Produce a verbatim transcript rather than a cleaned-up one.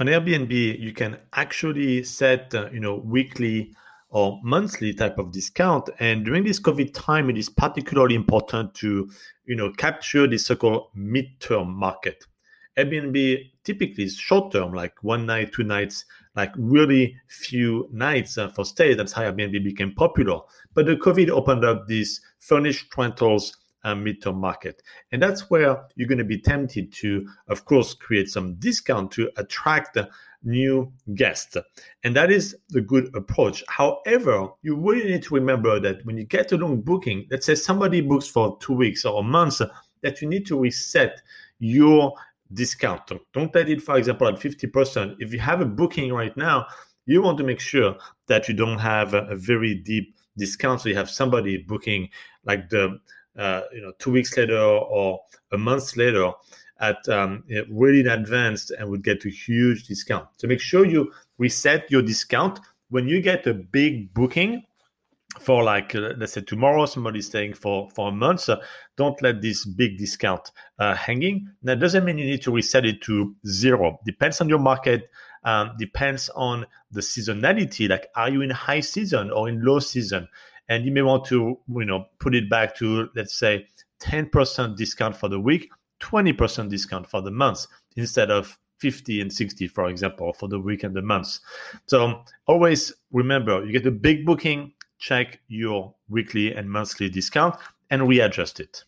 on Airbnb, you can actually set, uh, you know, weekly or monthly type of discount. And during this COVID time, it is particularly important to, you know, capture this so-called mid-term market. Airbnb typically is short-term, like one night, two nights, like really few nights uh, for stays. That's how Airbnb became popular. But the COVID opened up this furnished rentals uh, mid-term market. And that's where you're going to be tempted to, of course, create some discount to attract uh, new guest. And that is the good approach. However, you really need to remember that when you get a long booking, let's say somebody books for two weeks or a month, that you need to reset your discount. Don't let it, for example, at fifty percent. If you have a booking right now, you want to make sure that you don't have a, a very deep discount. So you have somebody booking like the, uh, you know, two weeks later or a month later at um, really in advance and would get a huge discount. So make sure you reset your discount when you get a big booking for like, uh, let's say tomorrow, somebody's staying for, for a month. So don't let this big discount uh, hanging. That doesn't mean you need to reset it to zero. Depends on your market, um, depends on the seasonality. Like, are you in high season or in low season? And you may want to, you know, put it back to, let's say, ten percent discount for the week, twenty percent discount for the month instead of fifty and sixty, for example, for the week and the months. So always remember, you get a big booking, check your weekly and monthly discount and readjust it.